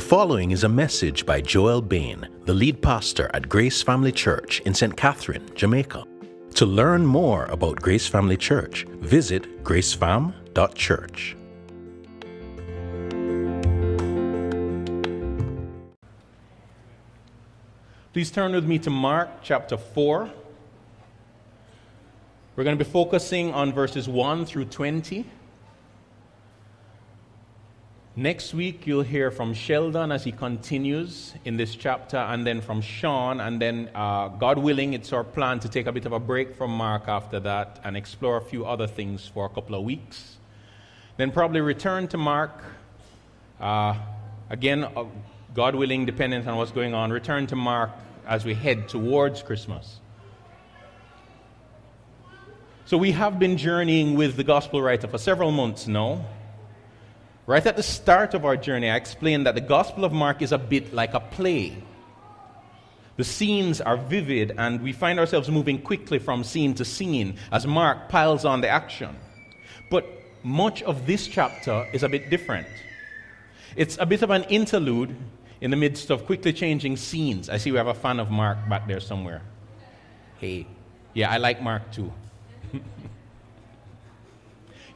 The following is a message by Joel Bain, the lead pastor at Grace Family Church in St. Catherine, Jamaica. To learn more about Grace Family Church, visit gracefam.church. Please turn with me to Mark chapter 4. We're going to be focusing on verses 1 through 20. Next week, you'll hear from Sheldon as he continues in this chapter, and then from Sean, and then, God willing, it's our plan to take a bit of a break from Mark after that and explore a few other things for a couple of weeks. Then probably return to Mark, again, God willing, dependent on what's going on, return to Mark as we head towards Christmas. So we have been journeying with the gospel writer for several months now. Right at the start of our journey, I explained that the Gospel of Mark is a bit like a play. The scenes are vivid, and we find ourselves moving quickly from scene to scene as Mark piles on the action. But much of this chapter is a bit different. It's a bit of an interlude in the midst of quickly changing scenes. I see we have a fan of Mark back there somewhere. Hey. Yeah, I like Mark too.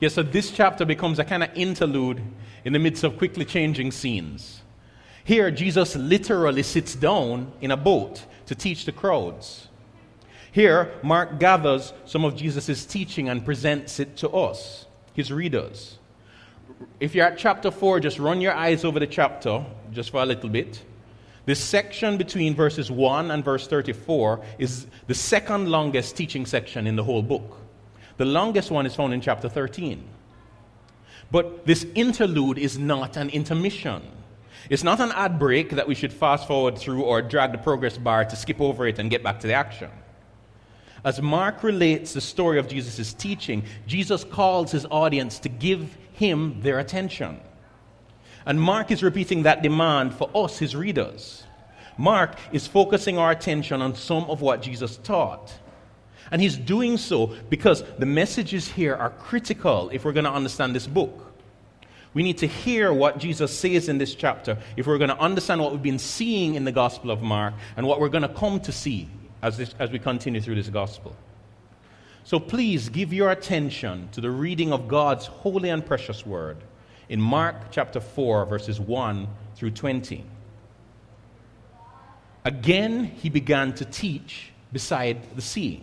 Yeah, so this chapter becomes a kind of interlude in the midst of quickly changing scenes. Here, Jesus literally sits down in a boat to teach the crowds. Here, Mark gathers some of Jesus' teaching and presents it to us, his readers. If you're at chapter 4, just run your eyes over the chapter just for a little bit. This section between verses 1 and verse 34 is the second longest teaching section in the whole book. The longest one is found in chapter 13. But this interlude is not an intermission. It's not an ad break that we should fast forward through or drag the progress bar to skip over it and get back to the action. As Mark relates the story of Jesus' teaching, Jesus calls his audience to give him their attention. And Mark is repeating that demand for us, his readers. Mark is focusing our attention on some of what Jesus taught. And he's doing so because the messages here are critical if we're going to understand this book. We need to hear what Jesus says in this chapter if we're going to understand what we've been seeing in the Gospel of Mark and what we're going to come to see as we continue through this Gospel. So please give your attention to the reading of God's holy and precious word in Mark chapter 4, verses 1 through 20. Again, he began to teach beside the sea.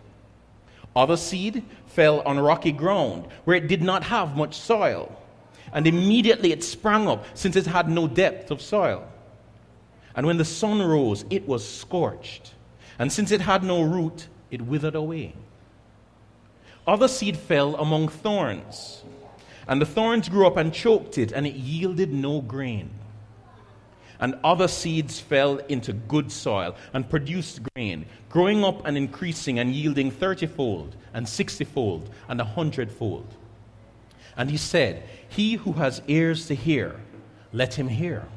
Other seed fell on rocky ground, where it did not have much soil, and immediately it sprang up, since it had no depth of soil. And when the sun rose, it was scorched, and since it had no root, it withered away. Other seed fell among thorns, and the thorns grew up and choked it, and it yielded no grain. And other seeds fell into good soil and produced grain, growing up and increasing and yielding 30-fold and 60-fold and 100-fold. And he said, "He who has ears to hear, let him hear."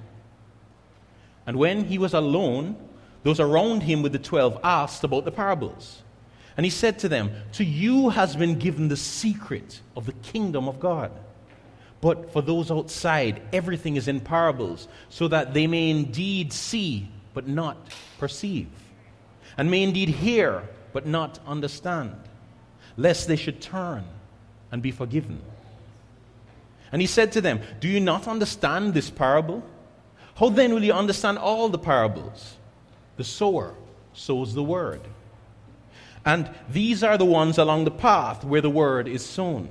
And when he was alone, those around him with the 12 asked about the parables. And he said to them, "To you has been given the secret of the kingdom of God. But for those outside, everything is in parables, so that they may indeed see, but not perceive, and may indeed hear, but not understand, lest they should turn and be forgiven." And he said to them, "Do you not understand this parable? How then will you understand all the parables? The sower sows the word. And these are the ones along the path where the word is sown.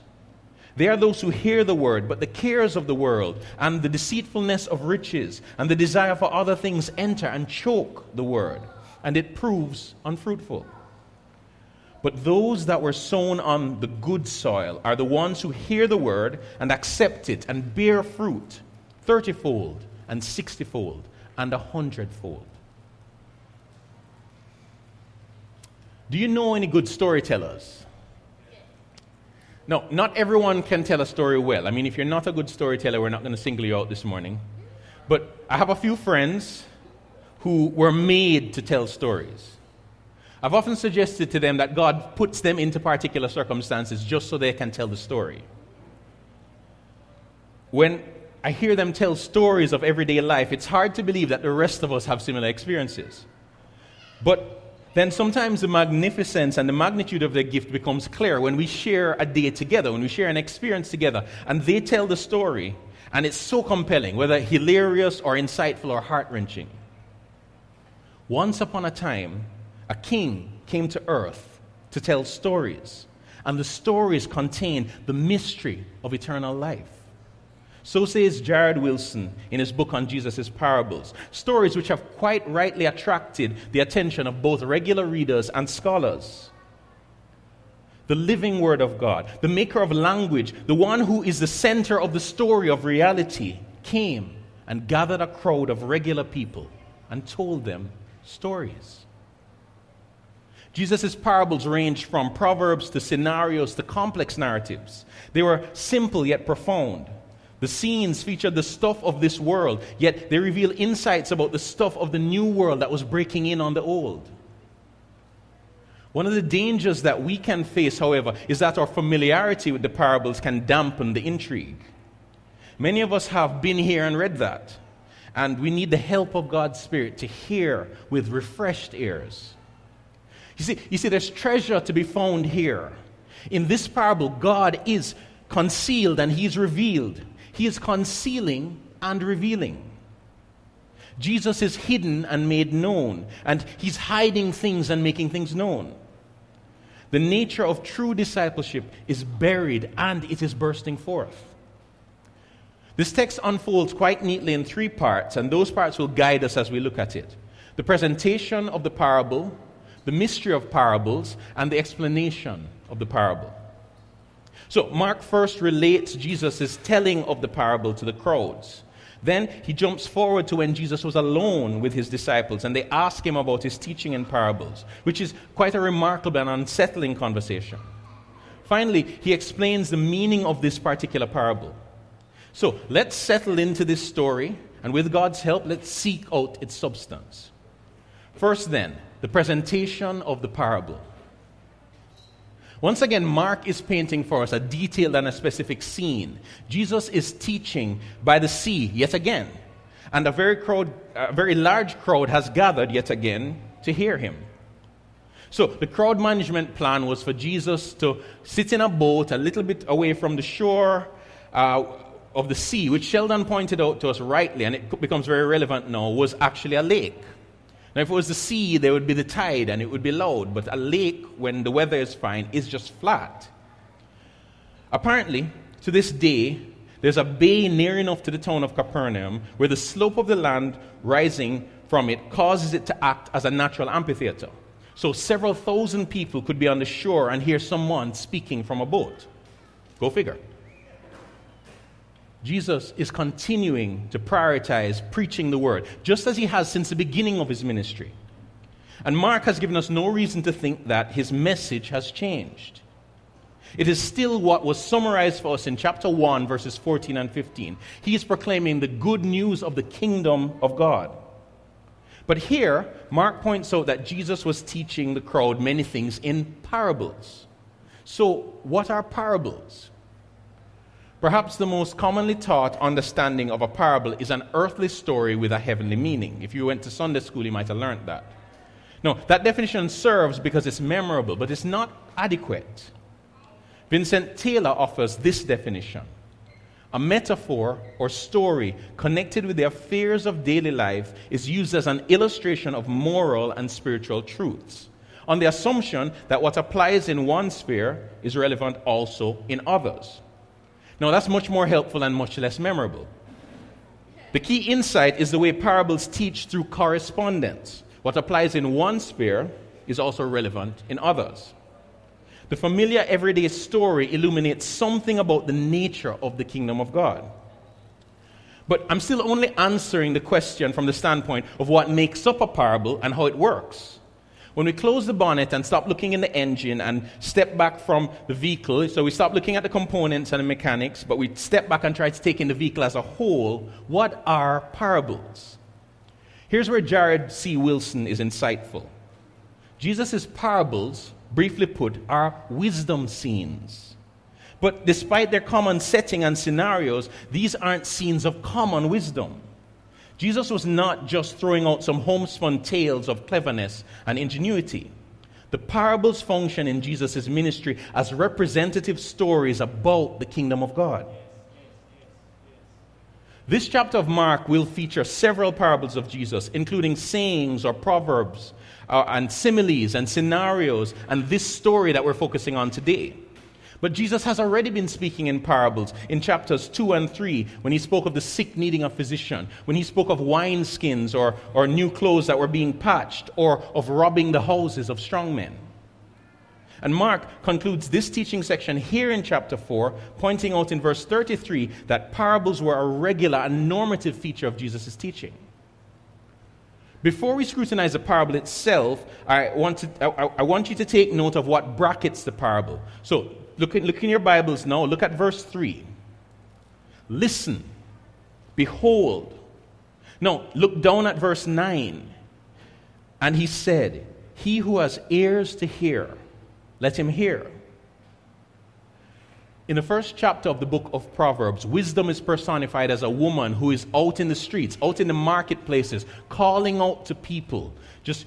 They are those who hear the word, but the cares of the world and the deceitfulness of riches and the desire for other things enter and choke the word, and it proves unfruitful. But those that were sown on the good soil are the ones who hear the word and accept it and bear fruit, 30-fold and 60-fold and 100-fold. Do you know any good storytellers? No, not everyone can tell a story well. I mean, if you're not a good storyteller, we're not going to single you out this morning. But I have a few friends who were made to tell stories. I've often suggested to them that God puts them into particular circumstances just so they can tell the story. When I hear them tell stories of everyday life, it's hard to believe that the rest of us have similar experiences. But then sometimes the magnificence and the magnitude of their gift becomes clear when we share a day together, when we share an experience together, and they tell the story, and it's so compelling, whether hilarious or insightful or heart-wrenching. Once upon a time, a king came to earth to tell stories, and the stories contain the mystery of eternal life. So says Jared Wilson in his book on Jesus' parables, stories which have quite rightly attracted the attention of both regular readers and scholars. The living Word of God, the maker of language, the one who is the center of the story of reality, came and gathered a crowd of regular people and told them stories. Jesus' parables ranged from proverbs to scenarios to complex narratives. They were simple yet profound. The scenes featured the stuff of this world, yet they reveal insights about the stuff of the new world that was breaking in on the old. One of the dangers that we can face, however, is that our familiarity with the parables can dampen the intrigue. Many of us have been here and read that, and we need the help of God's Spirit to hear with refreshed ears. You see, there's treasure to be found here. In this parable, God is concealed and He is revealed. He is concealing and revealing. Jesus is hidden and made known, and He's hiding things and making things known. The nature of true discipleship is buried, and it is bursting forth. This text unfolds quite neatly in three parts, and those parts will guide us as we look at it. The presentation of the parable, the mystery of parables, and the explanation of the parable. So Mark first relates Jesus' telling of the parable to the crowds. Then he jumps forward to when Jesus was alone with His disciples, and they ask Him about His teaching in parables, which is quite a remarkable and unsettling conversation. Finally, he explains the meaning of this particular parable. So let's settle into this story, and with God's help, let's seek out its substance. First then, the presentation of the parable. Once again, Mark is painting for us a detailed and a specific scene. Jesus is teaching by the sea yet again, and a very large crowd has gathered yet again to hear Him. So the crowd management plan was for Jesus to sit in a boat a little bit away from the shore of the sea, which Sheldon pointed out to us rightly, and it becomes very relevant now, was actually a lake. Now, if it was the sea, there would be the tide and it would be loud, but a lake, when the weather is fine, is just flat. Apparently, to this day, there's a bay near enough to the town of Capernaum where the slope of the land rising from it causes it to act as a natural amphitheater. So several thousand people could be on the shore and hear someone speaking from a boat. Go figure. Jesus is continuing to prioritize preaching the word, just as He has since the beginning of His ministry. And Mark has given us no reason to think that His message has changed. It is still what was summarized for us in chapter 1, verses 14 and 15. He is proclaiming the good news of the kingdom of God. But here, Mark points out that Jesus was teaching the crowd many things in parables. So, what are parables? Perhaps the most commonly taught understanding of a parable is an earthly story with a heavenly meaning. If you went to Sunday school, you might have learned that. No, that definition serves because it's memorable, but it's not adequate. Vincent Taylor offers this definition. A metaphor or story connected with the affairs of daily life is used as an illustration of moral and spiritual truths, on the assumption that what applies in one sphere is relevant also in others. Now, that's much more helpful and much less memorable. The key insight is the way parables teach through correspondence. What applies in one sphere is also relevant in others. The familiar everyday story illuminates something about the nature of the kingdom of God. But I'm still only answering the question from the standpoint of what makes up a parable and how it works. When we close the bonnet and stop looking in the engine and step back from the vehicle, so we stop looking at the components and the mechanics, but we step back and try to take in the vehicle as a whole, what are parables? Here's where Jared C. Wilson is insightful. Jesus' parables, briefly put, are wisdom scenes. But despite their common setting and scenarios, these aren't scenes of common wisdom. Jesus was not just throwing out some homespun tales of cleverness and ingenuity. The parables function in Jesus' ministry as representative stories about the kingdom of God. This chapter of Mark will feature several parables of Jesus, including sayings or proverbs, and similes and scenarios, and this story that we're focusing on today. But Jesus has already been speaking in parables in chapters 2 and 3 when he spoke of the sick needing a physician, when he spoke of wineskins or new clothes that were being patched, or of robbing the houses of strong men. And Mark concludes this teaching section here in chapter 4, pointing out in verse 33 that parables were a regular and normative feature of Jesus' teaching. Before we scrutinize the parable itself, I want you to take note of what brackets the parable. So look in your Bibles now. Look at verse 3. Listen. Behold. Now, look down at verse 9. And he said, "He who has ears to hear, let him hear." In the first chapter of the book of Proverbs, wisdom is personified as a woman who is out in the streets, out in the marketplaces, calling out to people. Just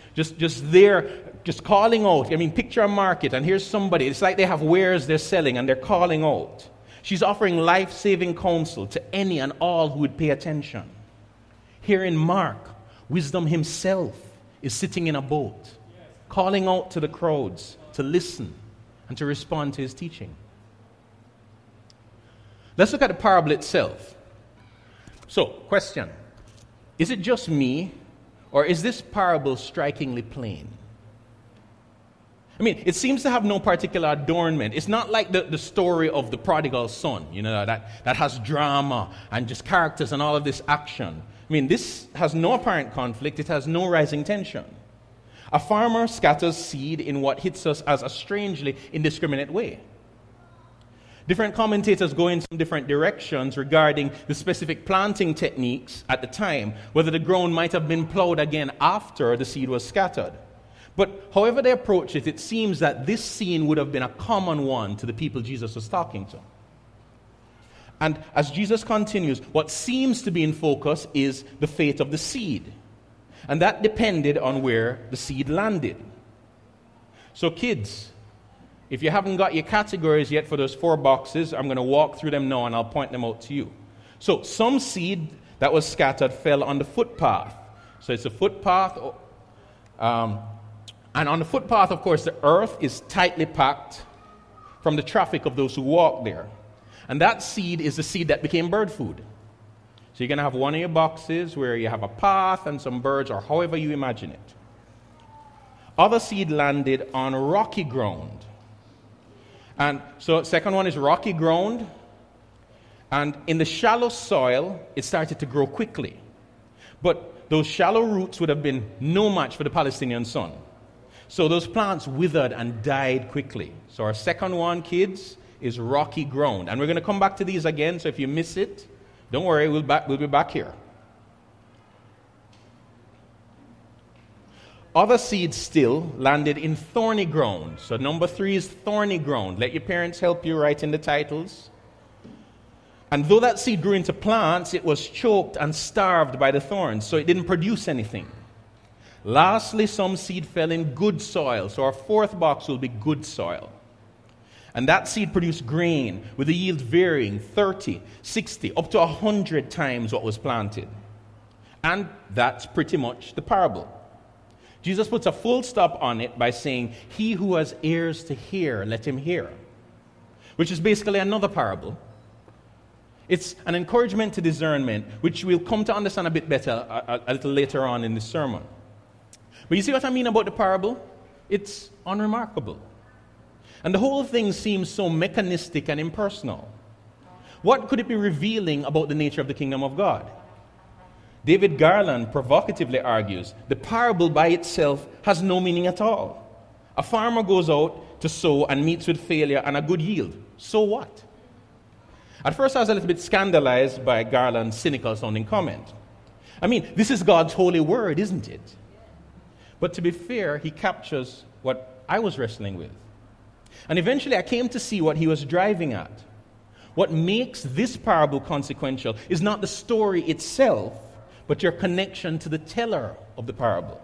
calling out. I mean, picture a market, and here's somebody. It's like they have wares they're selling, and they're calling out. She's offering life-saving counsel to any and all who would pay attention. Here in Mark, wisdom himself is sitting in a boat, calling out to the crowds to listen and to respond to his teaching. Let's look at the parable itself. So, question. Is it just me, or is this parable strikingly plain? I mean, it seems to have no particular adornment. It's not like the story of the prodigal son, you know, that has drama and just characters and all of this action. I mean, this has no apparent conflict. It has no rising tension. A farmer scatters seed in what hits us as a strangely indiscriminate way. Different commentators go in some different directions regarding the specific planting techniques at the time, whether the ground might have been plowed again after the seed was scattered. But however they approach it, it seems that this scene would have been a common one to the people Jesus was talking to. And as Jesus continues, what seems to be in focus is the fate of the seed. And that depended on where the seed landed. So kids, if you haven't got your categories yet for those 4 boxes, I'm going to walk through them now and I'll point them out to you. So some seed that was scattered fell on the footpath. So it's a footpath. And on the footpath, of course, the earth is tightly packed from the traffic of those who walk there. And that seed is the seed that became bird food. So you're going to have one of your boxes where you have a path and some birds, or however you imagine it. Other seed landed on rocky ground. And so second one is rocky ground, and in the shallow soil, it started to grow quickly. But those shallow roots would have been no match for the Palestinian sun. So those plants withered and died quickly. So our second one, kids, is rocky ground. And we're going to come back to these again, so if you miss it, don't worry, we'll be back here. Other seeds still landed in thorny ground. So number 3 is thorny ground. Let your parents help you write in the titles. And though that seed grew into plants, it was choked and starved by the thorns, so it didn't produce anything. Lastly, some seed fell in good soil. So our 4th box will be good soil. And that seed produced grain with a yield varying 30, 60, up to 100 times what was planted. And that's pretty much the parable. Jesus puts a full stop on it by saying, "He who has ears to hear, let him hear," which is basically another parable. It's an encouragement to discernment, which we'll come to understand a bit better a little later on in the sermon. But you see what I mean about the parable? It's unremarkable. And the whole thing seems so mechanistic and impersonal. What could it be revealing about the nature of the kingdom of God? David Garland provocatively argues, the parable by itself has no meaning at all. A farmer goes out to sow and meets with failure and a good yield. So what? At first I was a little bit scandalized by Garland's cynical sounding comment. I mean, this is God's holy word, isn't it? But to be fair, he captures what I was wrestling with. And eventually I came to see what he was driving at. What makes this parable consequential is not the story itself, but your connection to the teller of the parable.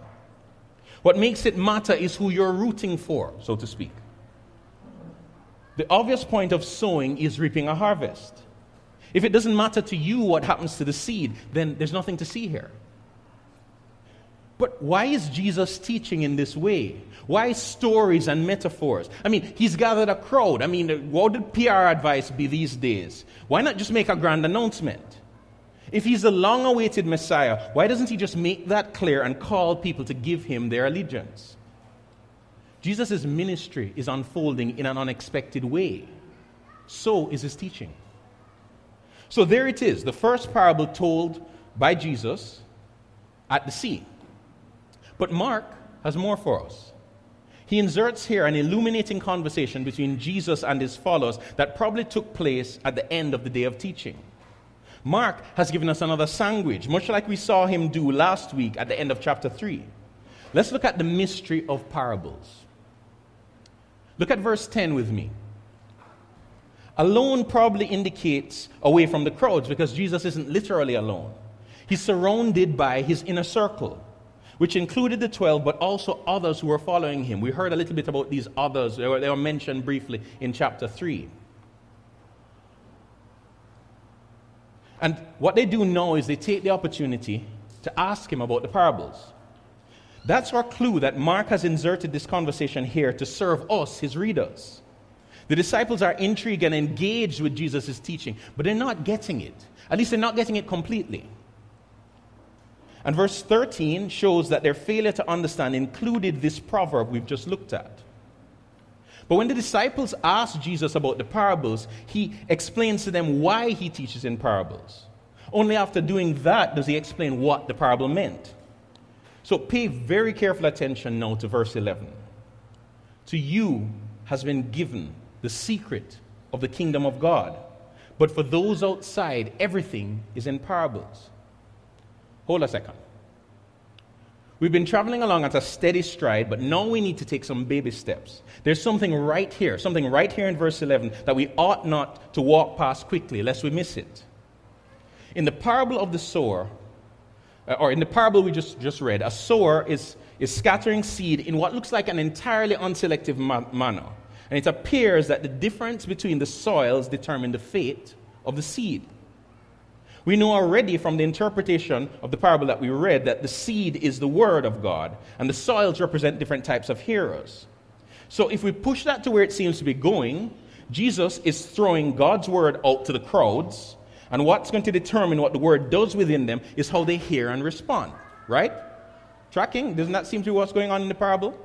What makes it matter is who you're rooting for, so to speak. The obvious point of sowing is reaping a harvest. If it doesn't matter to you what happens to the seed, then there's nothing to see here. But why is Jesus teaching in this way? Why stories and metaphors? I mean, he's gathered a crowd. I mean, what would PR advice be these days? Why not just make a grand announcement? If he's the long-awaited Messiah, why doesn't he just make that clear and call people to give him their allegiance? Jesus' ministry is unfolding in an unexpected way. So is his teaching. So there it is, the first parable told by Jesus at the sea. But Mark has more for us. He inserts here an illuminating conversation between Jesus and his followers that probably took place at the end of the day of teaching. Mark has given us another sandwich, much like we saw him do last week at the end of chapter 3. Let's look at the mystery of parables. Look at verse 10 with me. Alone probably indicates away from the crowds because Jesus isn't literally alone. He's surrounded by his inner circle, which included the 12, but also others who were following him. We heard a little bit about these others. They were mentioned briefly in chapter 3. And what they do now is they take the opportunity to ask him about the parables. That's our clue that Mark has inserted this conversation here to serve us, his readers. The disciples are intrigued and engaged with Jesus' teaching, but they're not getting it. At least they're not getting it completely. And verse 13 shows that their failure to understand included this proverb we've just looked at. But when the disciples ask Jesus about the parables, he explains to them why he teaches in parables. Only after doing that does he explain what the parable meant. So pay very careful attention now to verse 11. To you has been given the secret of the kingdom of God, but for those outside, everything is in parables. Hold a second. We've been traveling along at a steady stride, but now we need to take some baby steps. There's something right here in verse 11, that we ought not to walk past quickly, lest we miss it. In the parable of the sower, or in the parable we just read, a sower is scattering seed in what looks like an entirely unselective manner. And it appears that the difference between the soils determines the fate of the seed. We know already from the interpretation of the parable that we read that the seed is the word of God, and the soils represent different types of hearers. So if we push that to where it seems to be going, Jesus is throwing God's word out to the crowds, and what's going to determine what the word does within them is how they hear and respond, right? Tracking? Doesn't that seem to be what's going on in the parable?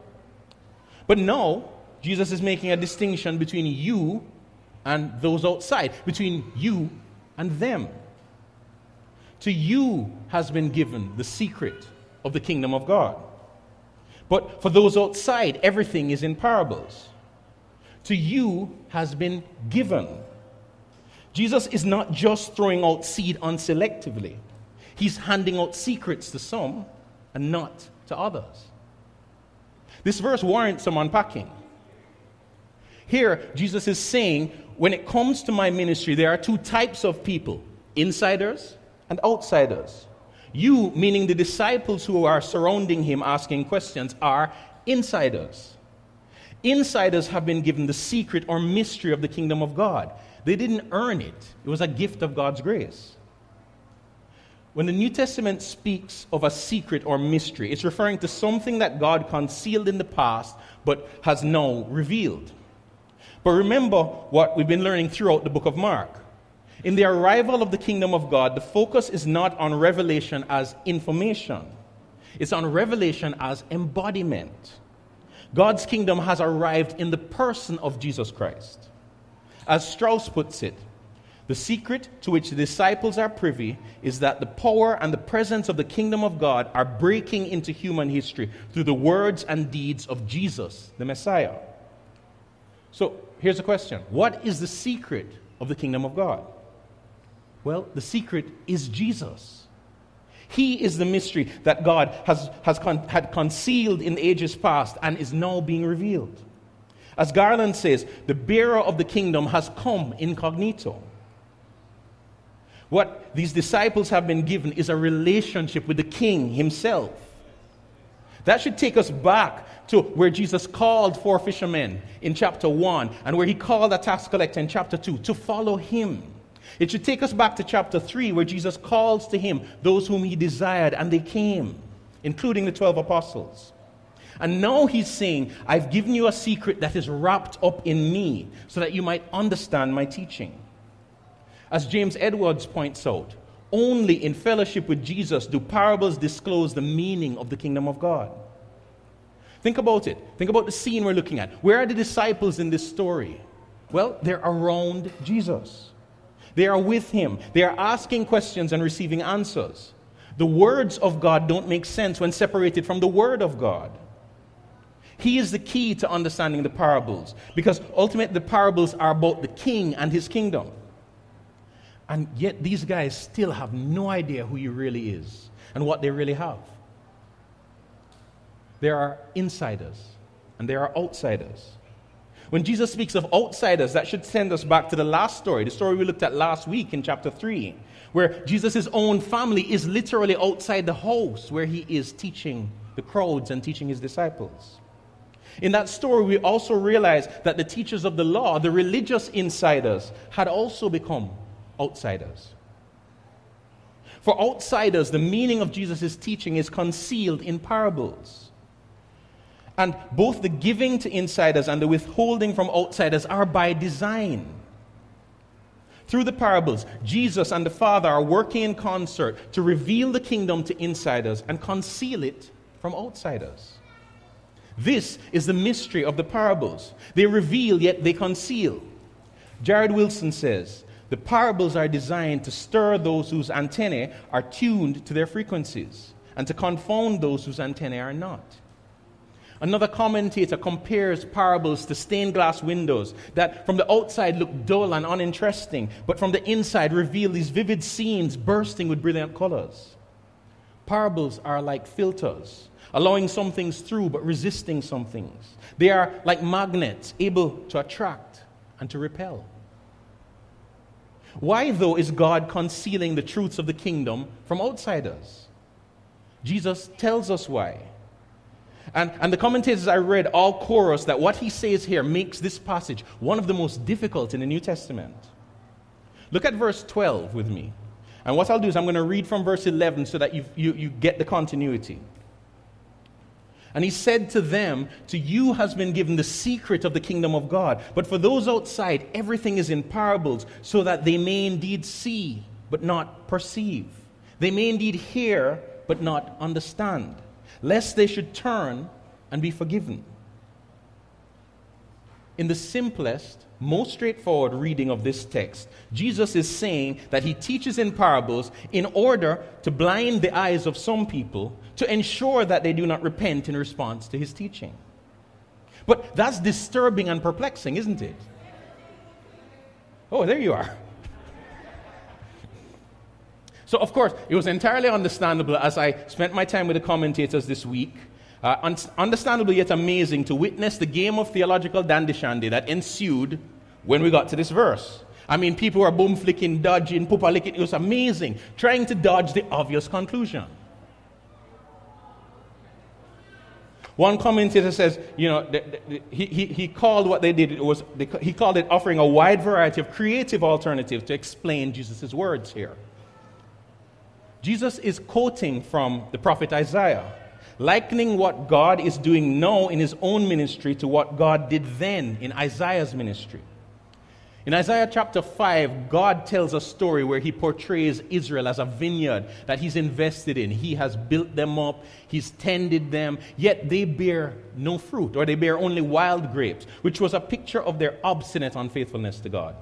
But no, Jesus is making a distinction between you and those outside, between you and them. To you has been given the secret of the kingdom of God. But for those outside, everything is in parables. To you has been given. Jesus is not just throwing out seed unselectively. He's handing out secrets to some and not to others. This verse warrants some unpacking. Here, Jesus is saying, when it comes to my ministry, there are two types of people, insiders and outsiders. You, meaning the disciples who are surrounding him asking questions, are insiders. Insiders have been given the secret or mystery of the kingdom of God. They didn't earn it. It was a gift of God's grace. When the New Testament speaks of a secret or mystery, it's referring to something that God concealed in the past but has now revealed. But remember what we've been learning throughout the book of Mark. In the arrival of the kingdom of God, the focus is not on revelation as information. It's on revelation as embodiment. God's kingdom has arrived in the person of Jesus Christ. As Strauss puts it, the secret to which the disciples are privy is that the power and the presence of the kingdom of God are breaking into human history through the words and deeds of Jesus, the Messiah. So here's a question. What is the secret of the kingdom of God? Well, the secret is Jesus. He is the mystery that God had concealed in ages past and is now being revealed. As Garland says, the bearer of the kingdom has come incognito. What these disciples have been given is a relationship with the King himself. That should take us back to where Jesus called four fishermen in chapter 1 and where he called a tax collector in chapter 2 to follow him. It should take us back to chapter 3 where Jesus calls to him those whom he desired and they came, including the 12 apostles. And now he's saying, I've given you a secret that is wrapped up in me so that you might understand my teaching. As James Edwards points out, only in fellowship with Jesus do parables disclose the meaning of the kingdom of God. Think about it. Think about the scene we're looking at. Where are the disciples in this story? Well, they're around Jesus. They are with him. They are asking questions and receiving answers. The words of God don't make sense when separated from the word of God. He is the key to understanding the parables, because ultimately the parables are about the king and his kingdom. And yet these guys still have no idea who he really is and what they really have. There are insiders and there are outsiders. When Jesus speaks of outsiders, that should send us back to the last story, the story we looked at last week in chapter 3, where Jesus' own family is literally outside the house where he is teaching the crowds and teaching his disciples. In that story, we also realize that the teachers of the law, the religious insiders, had also become outsiders. For outsiders, the meaning of Jesus' teaching is concealed in parables. And both the giving to insiders and the withholding from outsiders are by design. Through the parables, Jesus and the Father are working in concert to reveal the kingdom to insiders and conceal it from outsiders. This is the mystery of the parables. They reveal, yet they conceal. Jared Wilson says, the parables are designed to stir those whose antennae are tuned to their frequencies and to confound those whose antennae are not. Another commentator compares parables to stained glass windows that from the outside look dull and uninteresting, but from the inside reveal these vivid scenes bursting with brilliant colors. Parables are like filters, allowing some things through but resisting some things. They are like magnets, able to attract and to repel. Why, though, is God concealing the truths of the kingdom from outsiders? Jesus tells us why. And the commentators I read all chorus that what he says here makes this passage one of the most difficult in the New Testament. Look at verse 12 with me. And what I'll do is I'm going to read from verse 11 so that you get the continuity. And he said to them, to you has been given the secret of the kingdom of God. But for those outside, everything is in parables, so that they may indeed see, but not perceive. They may indeed hear, but not understand. Lest they should turn and be forgiven. In the simplest, most straightforward reading of this text, Jesus is saying that he teaches in parables in order to blind the eyes of some people to ensure that they do not repent in response to his teaching. But that's disturbing and perplexing, isn't it? Oh, there you are. So, of course, it was entirely understandable as I spent my time with the commentators this week. Understandable yet amazing to witness the game of theological dandy shandy that ensued when we got to this verse. I mean, people were boom flicking, dodging, poopa licking. It was amazing, trying to dodge the obvious conclusion. One commentator says, you know, he called what they did, he called it offering a wide variety of creative alternatives to explain Jesus' words here. Jesus is quoting from the prophet Isaiah, likening what God is doing now in his own ministry to what God did then in Isaiah's ministry. In Isaiah chapter 5, God tells a story where he portrays Israel as a vineyard that he's invested in. He has built them up, he's tended them, yet they bear no fruit, or they bear only wild grapes, which was a picture of their obstinate unfaithfulness to God.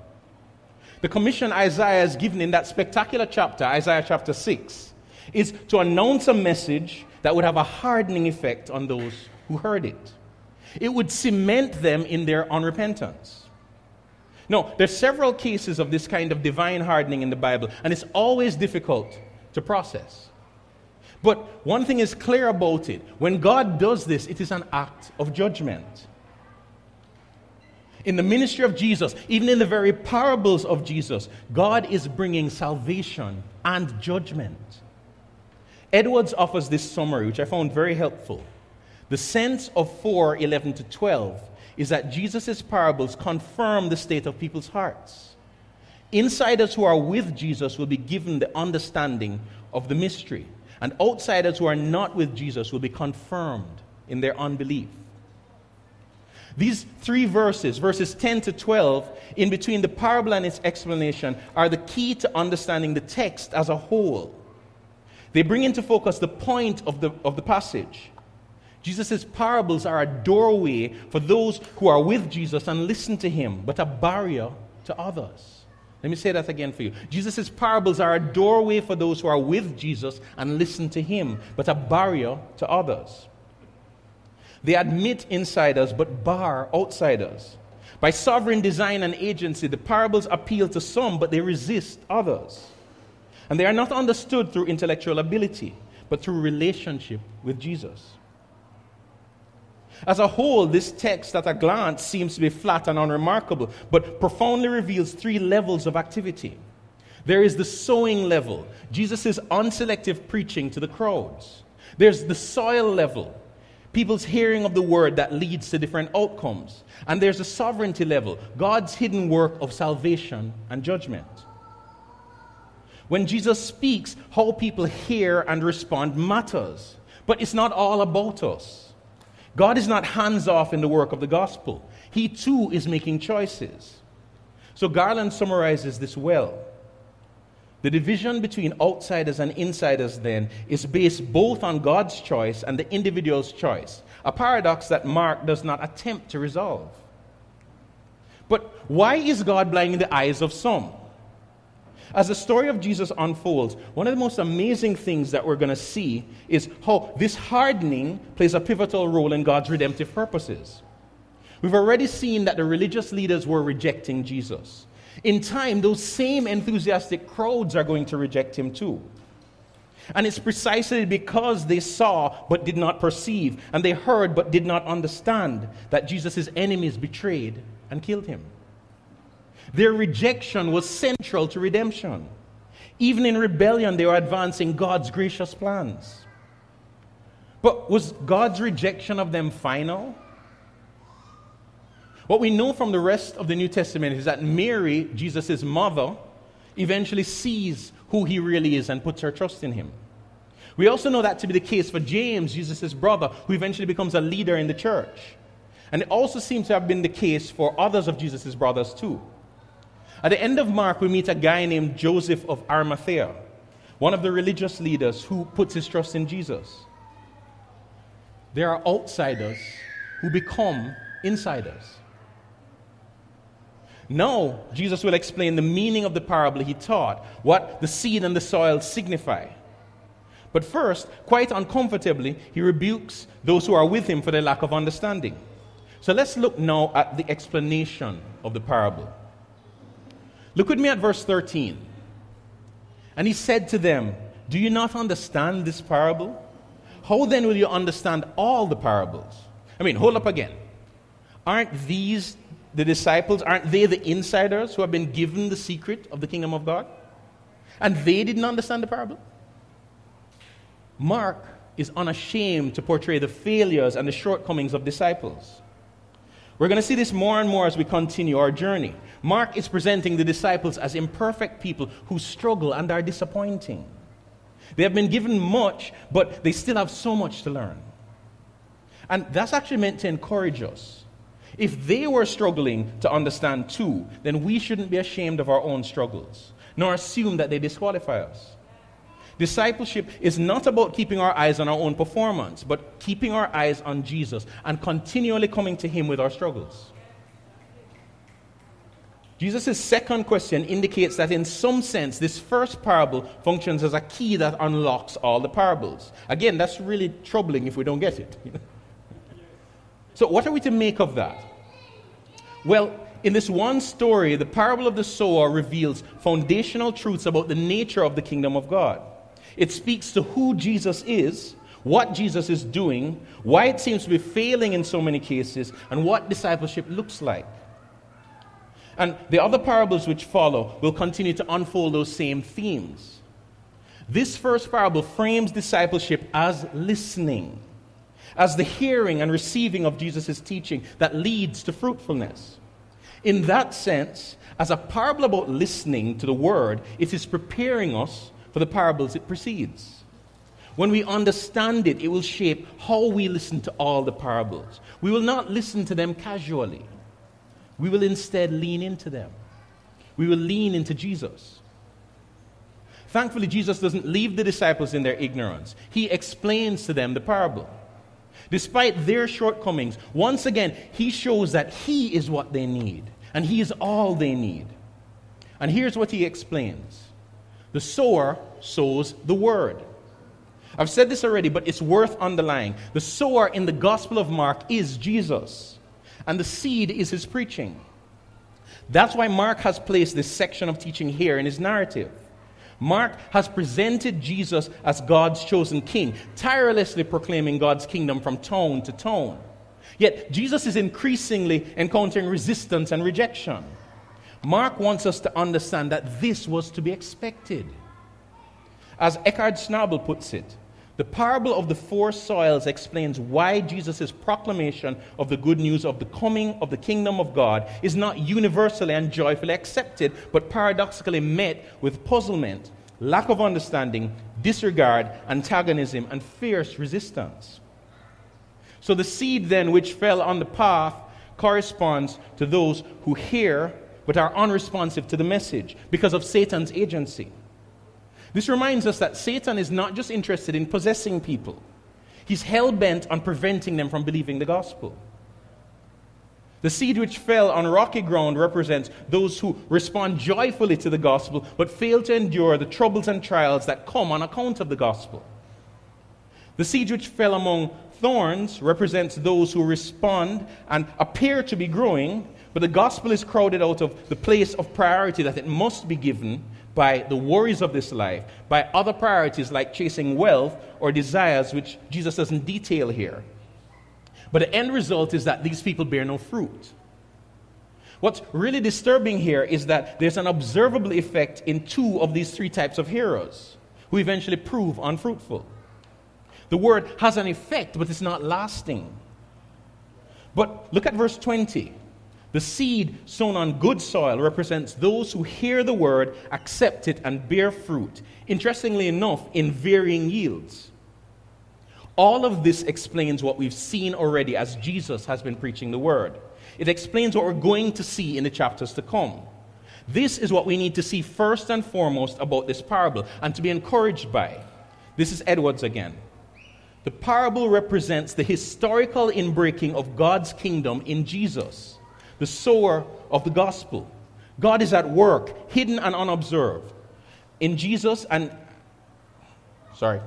The commission Isaiah is given in that spectacular chapter, Isaiah chapter 6, is to announce a message that would have a hardening effect on those who heard it. It would cement them in their unrepentance. No, there's several cases of this kind of divine hardening in the Bible, and it's always difficult to process. But one thing is clear about it. When God does this, it is an act of judgment. In the ministry of Jesus, even in the very parables of Jesus, God is bringing salvation and judgment. Edwards offers this summary, which I found very helpful. The sense of 4:11-12 is that Jesus' parables confirm the state of people's hearts. Insiders who are with Jesus will be given the understanding of the mystery, and outsiders who are not with Jesus will be confirmed in their unbelief. These three verses, verses 10-12, in between the parable and its explanation, are the key to understanding the text as a whole. They bring into focus the point of the passage. Jesus' parables are a doorway for those who are with Jesus and listen to him, but a barrier to others. Let me say that again for you. Jesus' parables are a doorway for those who are with Jesus and listen to him, but a barrier to others. They admit insiders, but bar outsiders. By sovereign design and agency, the parables appeal to some, but they resist others. And they are not understood through intellectual ability, but through relationship with Jesus. As a whole, this text at a glance seems to be flat and unremarkable, but profoundly reveals three levels of activity. There is the sowing level, Jesus' unselective preaching to the crowds. There's the soil level, people's hearing of the word that leads to different outcomes. And there's the sovereignty level, God's hidden work of salvation and judgment. When Jesus speaks, how people hear and respond matters, but it's not all about us. God is not hands-off in the work of the gospel. He too is making choices. So Garland summarizes this well. The division between outsiders and insiders, then, is based both on God's choice and the individual's choice, a paradox that Mark does not attempt to resolve. But why is God blinding the eyes of some? As the story of Jesus unfolds, one of the most amazing things that we're going to see is how this hardening plays a pivotal role in God's redemptive purposes. We've already seen that the religious leaders were rejecting Jesus. In time, those same enthusiastic crowds are going to reject him too. And it's precisely because they saw but did not perceive, and they heard but did not understand, that Jesus' enemies betrayed and killed him. Their rejection was central to redemption. Even in rebellion, they were advancing God's gracious plans. But was God's rejection of them final? What we know from the rest of the New Testament is that Mary, Jesus' mother, eventually sees who he really is and puts her trust in him. We also know that to be the case for James, Jesus' brother, who eventually becomes a leader in the church. And it also seems to have been the case for others of Jesus' brothers too. At the end of Mark, we meet a guy named Joseph of Arimathea, one of the religious leaders who puts his trust in Jesus. There are outsiders who become insiders. Now, Jesus will explain the meaning of the parable he taught, what the seed and the soil signify. But first, quite uncomfortably, he rebukes those who are with him for their lack of understanding. So let's look now at the explanation of the parable. Look with me at verse 13. And he said to them, "Do you not understand this parable? How then will you understand all the parables?" I mean, hold up again. Aren't these the disciples? Aren't they the insiders who have been given the secret of the kingdom of God? And they didn't understand the parable? Mark is unashamed to portray the failures and the shortcomings of disciples. We're going to see this more and more as we continue our journey. Mark is presenting the disciples as imperfect people who struggle and are disappointing. They have been given much, but they still have so much to learn. And that's actually meant to encourage us. If they were struggling to understand too, then we shouldn't be ashamed of our own struggles, nor assume that they disqualify us. Discipleship is not about keeping our eyes on our own performance, but keeping our eyes on Jesus and continually coming to Him with our struggles. Jesus' second question indicates that in some sense, this first parable functions as a key that unlocks all the parables. Again, that's really troubling if we don't get it. So what are we to make of that? Well, in this one story, the parable of the sower reveals foundational truths about the nature of the kingdom of God. It speaks to who Jesus is, what Jesus is doing, why it seems to be failing in so many cases, and what discipleship looks like. And the other parables which follow will continue to unfold those same themes. This first parable frames discipleship as listening, as the hearing and receiving of Jesus' teaching that leads to fruitfulness. In that sense, as a parable about listening to the word, it is preparing us for the parables it precedes. When we understand it, it will shape how we listen to all the parables. We will not listen to them casually. We will instead lean into them. We will lean into Jesus. Thankfully, Jesus doesn't leave the disciples in their ignorance. He explains to them the parable. Despite their shortcomings, once again, He shows that He is what they need, and He is all they need. And here's what He explains. The sower sows the word. I've said this already, but it's worth underlying. The sower in the Gospel of Mark is Jesus, and the seed is His preaching. That's why Mark has placed this section of teaching here in his narrative. Mark has presented Jesus as God's chosen king, tirelessly proclaiming God's kingdom from town to town. Yet Jesus is increasingly encountering resistance and rejection. Mark wants us to understand that this was to be expected. As Eckhard Schnabel puts it, the parable of the four soils explains why Jesus' proclamation of the good news of the coming of the kingdom of God is not universally and joyfully accepted, but paradoxically met with puzzlement, lack of understanding, disregard, antagonism, and fierce resistance. So the seed then which fell on the path corresponds to those who hear but are unresponsive to the message because of Satan's agency. This reminds us that Satan is not just interested in possessing people. He's hell-bent on preventing them from believing the gospel. The seed which fell on rocky ground represents those who respond joyfully to the gospel but fail to endure the troubles and trials that come on account of the gospel. The seed which fell among thorns represents those who respond and appear to be growing, but the gospel is crowded out of the place of priority that it must be given by the worries of this life, by other priorities like chasing wealth or desires, which Jesus doesn't detail here. But the end result is that these people bear no fruit. What's really disturbing here is that there's an observable effect in two of these three types of hearers, who eventually prove unfruitful. The word has an effect, but it's not lasting. But look at verse 20. The seed sown on good soil represents those who hear the word, accept it, and bear fruit, interestingly enough, in varying yields. All of this explains what we've seen already as Jesus has been preaching the word. It explains what we're going to see in the chapters to come. This is what we need to see first and foremost about this parable and to be encouraged by. This is Edwards again. The parable represents the historical inbreaking of God's kingdom in Jesus, the sower of the gospel. God is at work, hidden and unobserved. In Jesus and... Sorry,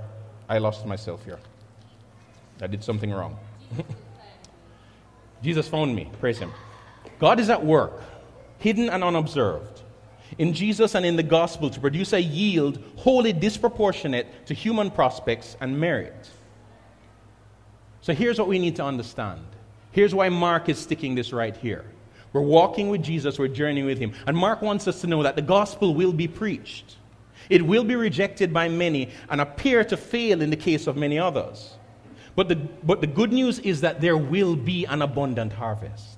I lost myself here. I did something wrong. Jesus found me. Praise Him. God is at work, hidden and unobserved, in Jesus and in the gospel to produce a yield wholly disproportionate to human prospects and merit. So here's what we need to understand. Here's why Mark is sticking this right here. We're walking with Jesus, we're journeying with Him. And Mark wants us to know that the gospel will be preached. It will be rejected by many and appear to fail in the case of many others. But the good news is that there will be an abundant harvest.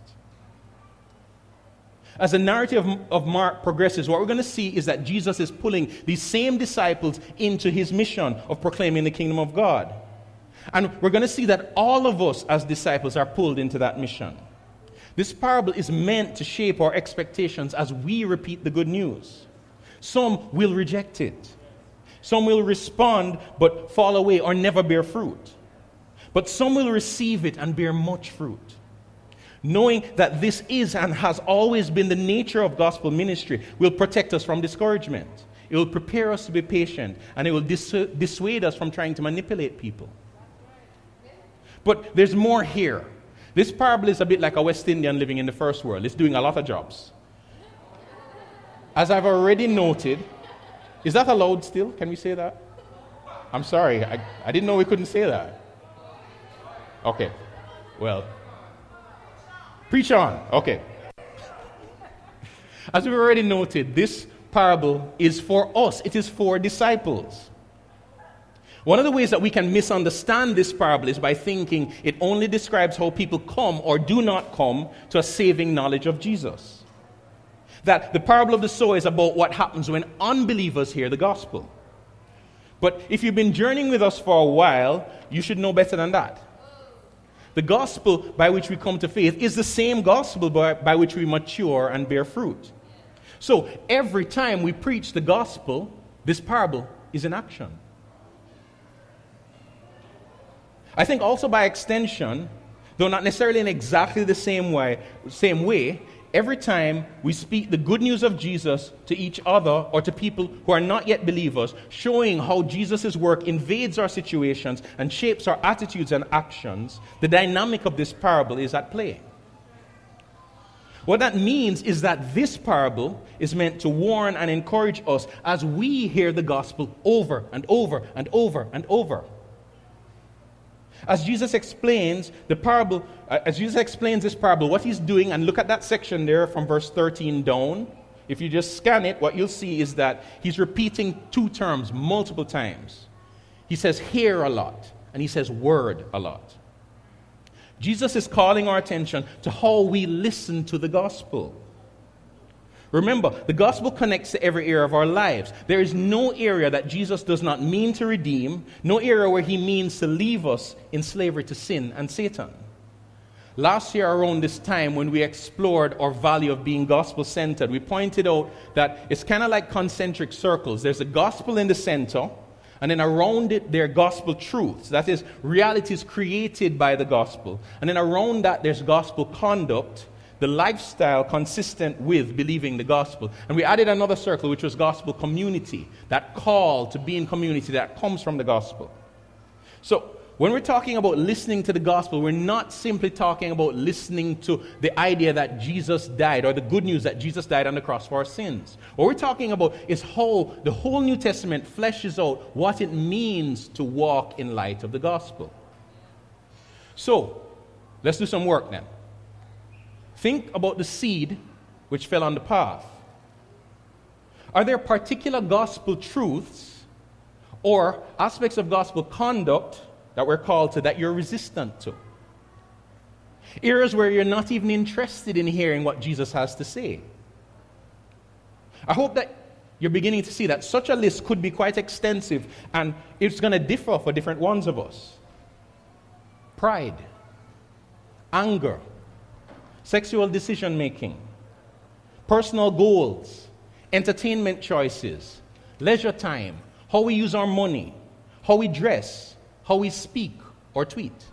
As the narrative of Mark progresses, what we're going to see is that Jesus is pulling these same disciples into his mission of proclaiming the kingdom of God. And we're going to see that all of us as disciples are pulled into that mission. This parable is meant to shape our expectations as we repeat the good news. Some will reject it. Some will respond but fall away or never bear fruit. But some will receive it and bear much fruit. Knowing that this is and has always been the nature of gospel ministry will protect us from discouragement. It will prepare us to be patient, and it will dissuade us from trying to manipulate people. But there's more here. This parable is a bit like a West Indian living in the first world. It's doing a lot of jobs. As I've already noted, is that allowed still? Can we say that? I'm sorry. I didn't know we couldn't say that. Okay. Well, preach on. Okay. As we've already noted, this parable is for us. It is for disciples. One of the ways that we can misunderstand this parable is by thinking it only describes how people come or do not come to a saving knowledge of Jesus. That the parable of the sower is about what happens when unbelievers hear the gospel. But if you've been journeying with us for a while, you should know better than that. The gospel by which we come to faith is the same gospel by which we mature and bear fruit. So every time we preach the gospel, this parable is in action. I think also by extension, though not necessarily in exactly the same way, every time we speak the good news of Jesus to each other or to people who are not yet believers, showing how Jesus' work invades our situations and shapes our attitudes and actions, the dynamic of this parable is at play. What that means is that this parable is meant to warn and encourage us as we hear the gospel over and over and over and over. As Jesus explains this parable, what he's doing, and look at that section there from verse 13 down. If you just scan it, what you'll see is that he's repeating two terms multiple times. He says hear a lot, and he says word a lot. Jesus is calling our attention to how we listen to the gospel. Remember, the gospel connects to every area of our lives. There is no area that Jesus does not mean to redeem, no area where he means to leave us in slavery to sin and Satan. Last year around this time, when we explored our value of being gospel-centered, we pointed out that it's kind of like concentric circles. There's the gospel in the center, and then around it, there are gospel truths. That is, realities created by the gospel. And then around that, there's gospel conduct, the lifestyle consistent with believing the gospel. And we added another circle, which was gospel community, that call to be in community that comes from the gospel. So when we're talking about listening to the gospel, we're not simply talking about listening to the idea that Jesus died or the good news that Jesus died on the cross for our sins. What we're talking about is how the whole New Testament fleshes out what it means to walk in light of the gospel. So let's do some work then. Think about the seed which fell on the path. Are there particular gospel truths or aspects of gospel conduct that we're called to that you're resistant to? Areas where you're not even interested in hearing what Jesus has to say? I hope that you're beginning to see that such a list could be quite extensive, and it's going to differ for different ones of us. Pride, anger, sexual decision-making, personal goals, entertainment choices, leisure time, how we use our money, how we dress, how we speak or tweet.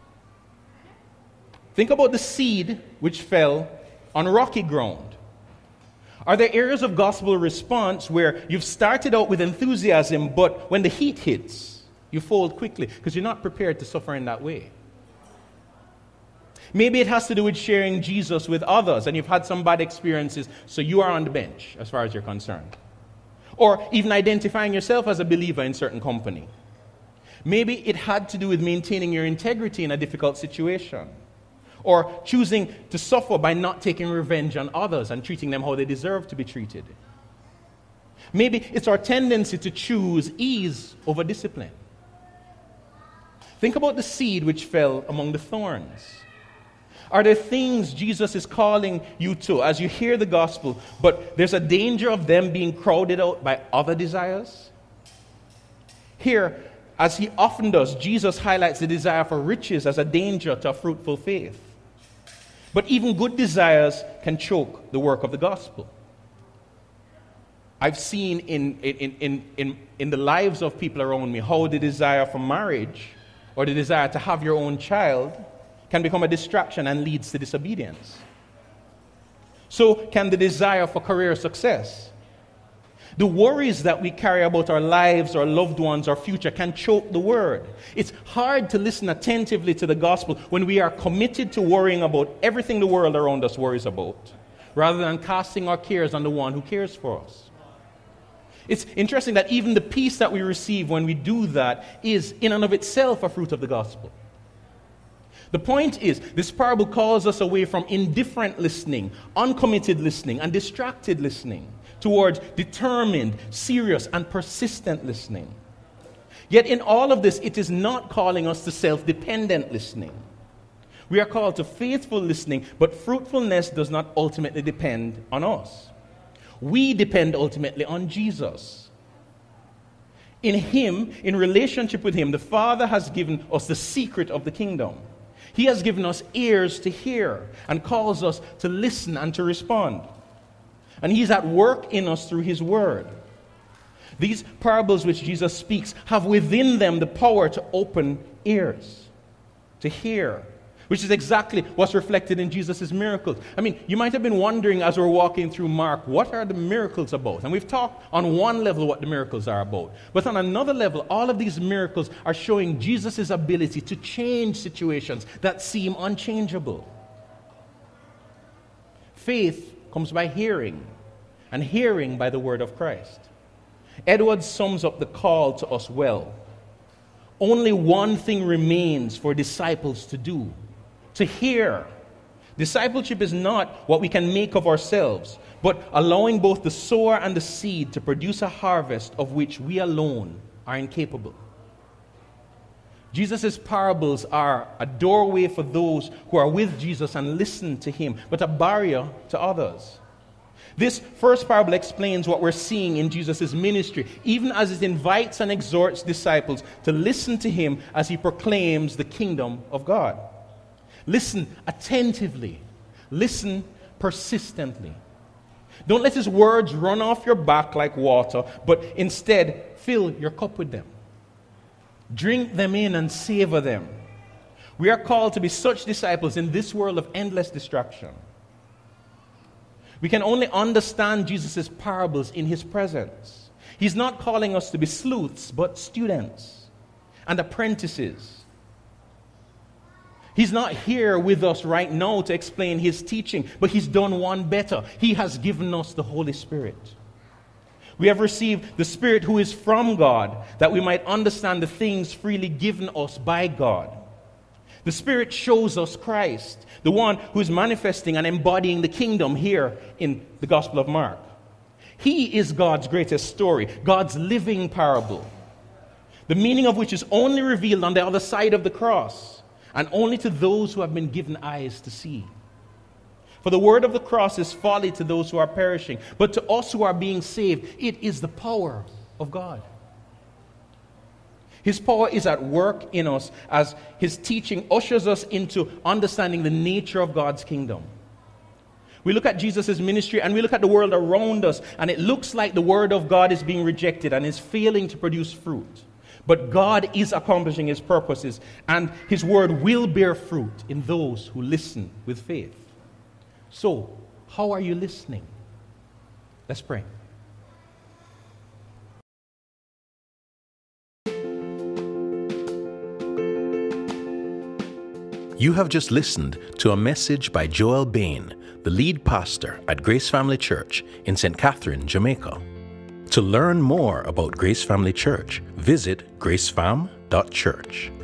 Think about the seed which fell on rocky ground. Are there areas of gospel response where you've started out with enthusiasm, but when the heat hits, you fold quickly because you're not prepared to suffer in that way? Maybe it has to do with sharing Jesus with others, and you've had some bad experiences, so you are on the bench as far as you're concerned. Or even identifying yourself as a believer in certain company. Maybe it had to do with maintaining your integrity in a difficult situation. Or choosing to suffer by not taking revenge on others and treating them how they deserve to be treated. Maybe it's our tendency to choose ease over discipline. Think about the seed which fell among the thorns. Are there things Jesus is calling you to as you hear the gospel, but there's a danger of them being crowded out by other desires? Here, as he often does, Jesus highlights the desire for riches as a danger to a fruitful faith. But even good desires can choke the work of the gospel. I've seen in the lives of people around me how the desire for marriage or the desire to have your own child can become a distraction and leads to disobedience. So can the desire for career success. The worries that we carry about our lives, our loved ones, our future can choke the word. It's hard to listen attentively to the gospel when we are committed to worrying about everything the world around us worries about, rather than casting our cares on the one who cares for us. It's interesting that even the peace that we receive when we do that is in and of itself a fruit of the gospel. The point is, this parable calls us away from indifferent listening, uncommitted listening, and distracted listening, towards determined, serious, and persistent listening. Yet in all of this, it is not calling us to self-dependent listening. We are called to faithful listening, but fruitfulness does not ultimately depend on us. We depend ultimately on Jesus. In Him, in relationship with Him, the Father has given us the secret of the kingdom. He has given us ears to hear and calls us to listen and to respond. And He's at work in us through His Word. These parables which Jesus speaks have within them the power to open ears, to hear, which is exactly what's reflected in Jesus' miracles. I mean, you might have been wondering as we're walking through Mark, what are the miracles about? And we've talked on one level what the miracles are about. But on another level, all of these miracles are showing Jesus' ability to change situations that seem unchangeable. Faith comes by hearing, and hearing by the word of Christ. Edwards sums up the call to us well. Only one thing remains for disciples to do: to hear. Discipleship is not what we can make of ourselves, but allowing both the sower and the seed to produce a harvest of which we alone are incapable. Jesus' parables are a doorway for those who are with Jesus and listen to Him, but a barrier to others. This first parable explains what we're seeing in Jesus' ministry, even as it invites and exhorts disciples to listen to Him as He proclaims the kingdom of God. Listen attentively. Listen persistently. Don't let His words run off your back like water, but instead fill your cup with them. Drink them in and savor them. We are called to be such disciples in this world of endless distraction. We can only understand Jesus' parables in His presence. He's not calling us to be sleuths, but students and apprentices. He's not here with us right now to explain His teaching, but He's done one better. He has given us the Holy Spirit. We have received the Spirit who is from God, that we might understand the things freely given us by God. The Spirit shows us Christ, the one who is manifesting and embodying the kingdom here in the Gospel of Mark. He is God's greatest story, God's living parable, the meaning of which is only revealed on the other side of the cross, and only to those who have been given eyes to see. For the word of the cross is folly to those who are perishing, but to us who are being saved, it is the power of God. His power is at work in us as His teaching ushers us into understanding the nature of God's kingdom. We look at Jesus' ministry and we look at the world around us, and it looks like the word of God is being rejected and is failing to produce fruit. But God is accomplishing His purposes, and His word will bear fruit in those who listen with faith. So, how are you listening? Let's pray. You have just listened to a message by Joel Bain, the lead pastor at Grace Family Church in St. Catherine, Jamaica. To learn more about Grace Family Church, visit gracefam.church.